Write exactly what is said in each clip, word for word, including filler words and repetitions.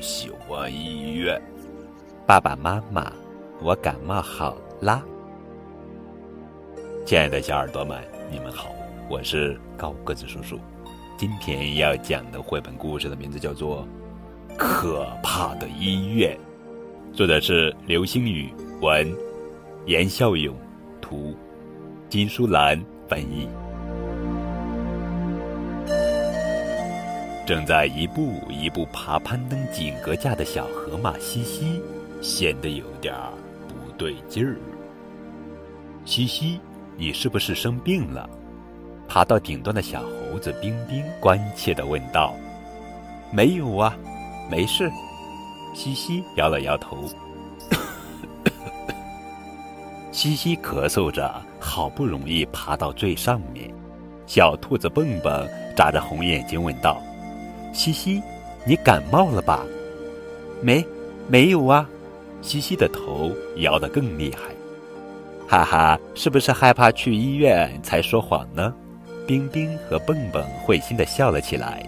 喜欢医院。爸爸妈妈，我感冒好啦。亲爱的小耳朵们，你们好，我是高个子叔叔。今天要讲的绘本故事的名字叫做《可怕的医院》，作者是刘星宇，文严孝勇，图金淑兰翻译。正在一步一步爬攀登井阁架的小河马西西显得有点不对劲儿。西西，你是不是生病了？爬到顶端的小猴子冰冰关切地问道。没有啊，没事。西西摇了摇头。西西咳嗽着，好不容易爬到最上面。小兔子蹦蹦眨着红眼睛问道：西西，你感冒了吧？没，没有啊。西西的头摇得更厉害。哈哈，是不是害怕去医院才说谎呢？冰冰和蹦蹦会心地笑了起来。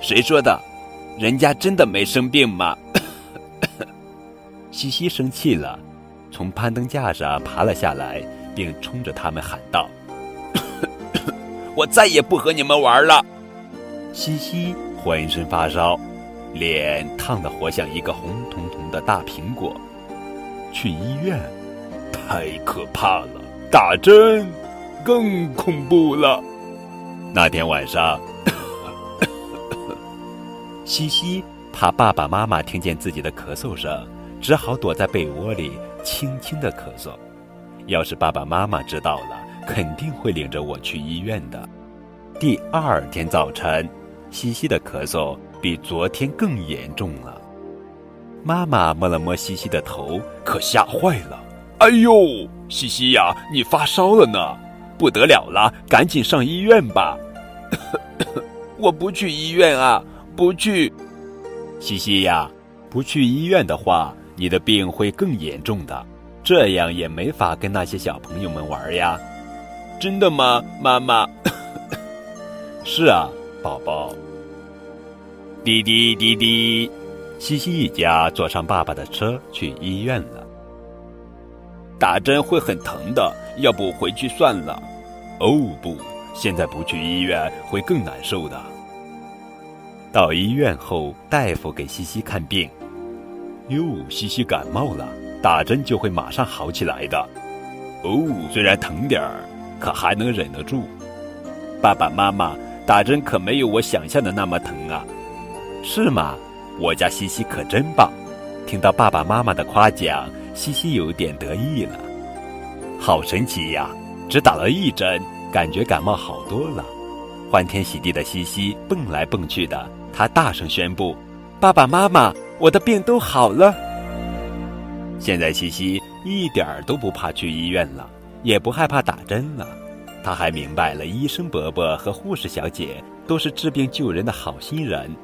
谁说的？人家真的没生病吗？西西生气了，从攀登架上爬了下来，并冲着他们喊道：我再也不和你们玩了。西西浑身发烧，脸烫得活像一个红彤彤的大苹果。去医院太可怕了，打针更恐怖了。那天晚上，西西怕爸爸妈妈听见自己的咳嗽声，只好躲在被窝里轻轻地咳嗽。要是爸爸妈妈知道了，肯定会领着我去医院的。第二天早晨，西西的咳嗽比昨天更严重了。妈妈摸了摸西西的头，可吓坏了。哎呦，西西呀，你发烧了呢，不得了了，赶紧上医院吧。我不去医院啊，不去。西西呀，不去医院的话，你的病会更严重的，这样也没法跟那些小朋友们玩呀。真的吗，妈妈？是啊，宝宝。滴滴滴滴，西西一家坐上爸爸的车去医院了。打针会很疼的，要不回去算了。哦不，现在不去医院会更难受的。到医院后，大夫给西西看病。哟，西西感冒了，打针就会马上好起来的。哦，虽然疼点儿，可还能忍得住。爸爸妈妈，打针可没有我想象的那么疼啊。是吗？我家西西可真棒。听到爸爸妈妈的夸奖，西西有点得意了。好神奇呀，只打了一针，感觉感冒好多了。欢天喜地的西西蹦来蹦去的，她大声宣布：爸爸妈妈，我的病都好了。现在西西一点都不怕去医院了，也不害怕打针了。他还明白了，医生伯伯和护士小姐都是治病救人的好心人。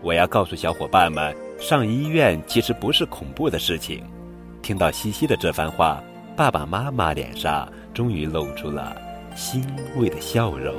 我要告诉小伙伴们，上医院其实不是恐怖的事情。听到西西的这番话，爸爸妈妈脸上终于露出了欣慰的笑容。